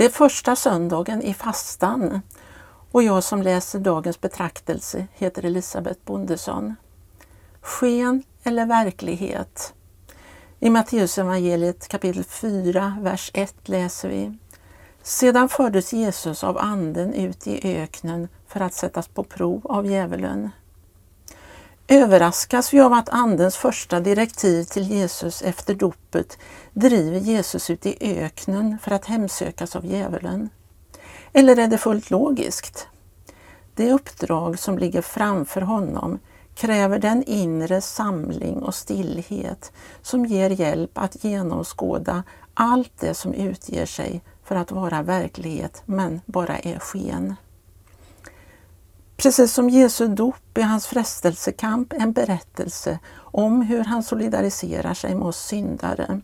Det är första söndagen i fastan och jag som läser dagens betraktelse heter Elisabeth Bondesson. Sken eller verklighet? I Matteusevangeliet kapitel 4, vers 1 läser vi: Sedan fördes Jesus av anden ut i öknen för att sättas på prov av djävulen. Överraskas vi av att andens första direktiv till Jesus efter dopet driver Jesus ut i öknen för att hemsökas av djävulen? Eller är det fullt logiskt? Det uppdrag som ligger framför honom kräver den inre samling och stillhet som ger hjälp att genomskåda allt det som utger sig för att vara verklighet men bara är sken. Precis som Jesu dop är hans frestelsekamp en berättelse om hur han solidariserar sig med oss syndare.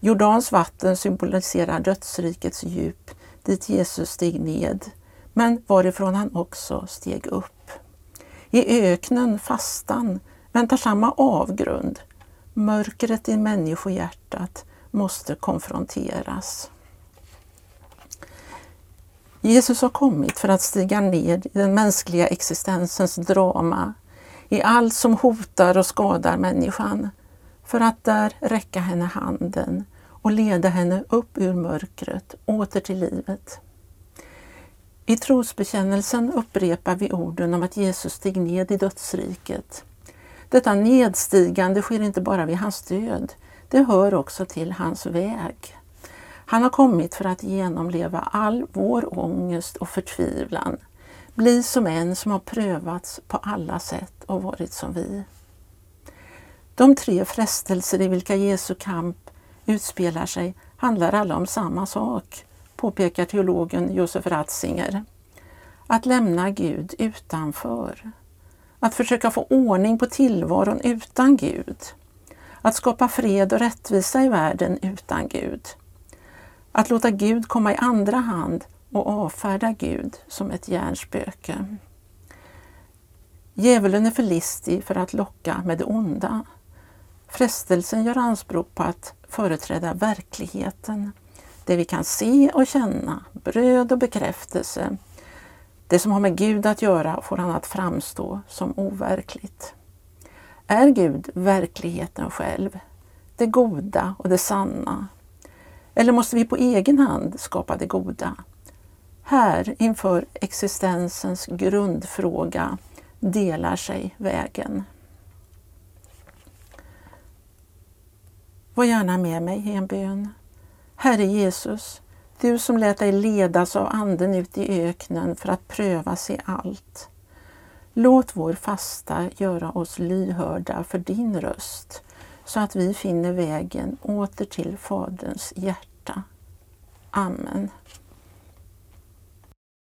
Jordans vatten symboliserar dödsrikets djup dit Jesus steg ned, men varifrån han också steg upp. I öknen, fastan, väntar samma avgrund. Mörkret i människohjärtat måste konfronteras. Jesus har kommit för att stiga ned i den mänskliga existensens drama, i allt som hotar och skadar människan, för att där räcka henne handen och leda henne upp ur mörkret, åter till livet. I trosbekännelsen upprepar vi orden om att Jesus steg ned i dödsriket. Detta nedstigande sker inte bara vid hans död, det hör också till hans väg. Han har kommit för att genomleva all vår ångest och förtvivlan, bli som en som har prövats på alla sätt och varit som vi. De tre frestelser i vilka Jesu kamp utspelar sig handlar alla om samma sak, påpekar teologen Josef Ratzinger. Att lämna Gud utanför. Att försöka få ordning på tillvaron utan Gud. Att skapa fred och rättvisa i världen utan Gud. Att låta Gud komma i andra hand och avfärda Gud som ett hjärnspöke. Djävulen är för listig för att locka med det onda. Frestelsen gör anspråk på att företräda verkligheten. Det vi kan se och känna, bröd och bekräftelse. Det som har med Gud att göra får han att framstå som overkligt. Är Gud verkligheten själv? Det goda och det sanna? Eller måste vi på egen hand skapa det goda? Här inför existensens grundfråga delar sig vägen. Var gärna med mig i en bön. Herre Jesus, du som lät dig ledas av anden ut i öknen för att prövas i allt. Låt vår fasta göra oss lyhörda för din röst, så att vi finner vägen åter till Faderns hjärta. Amen.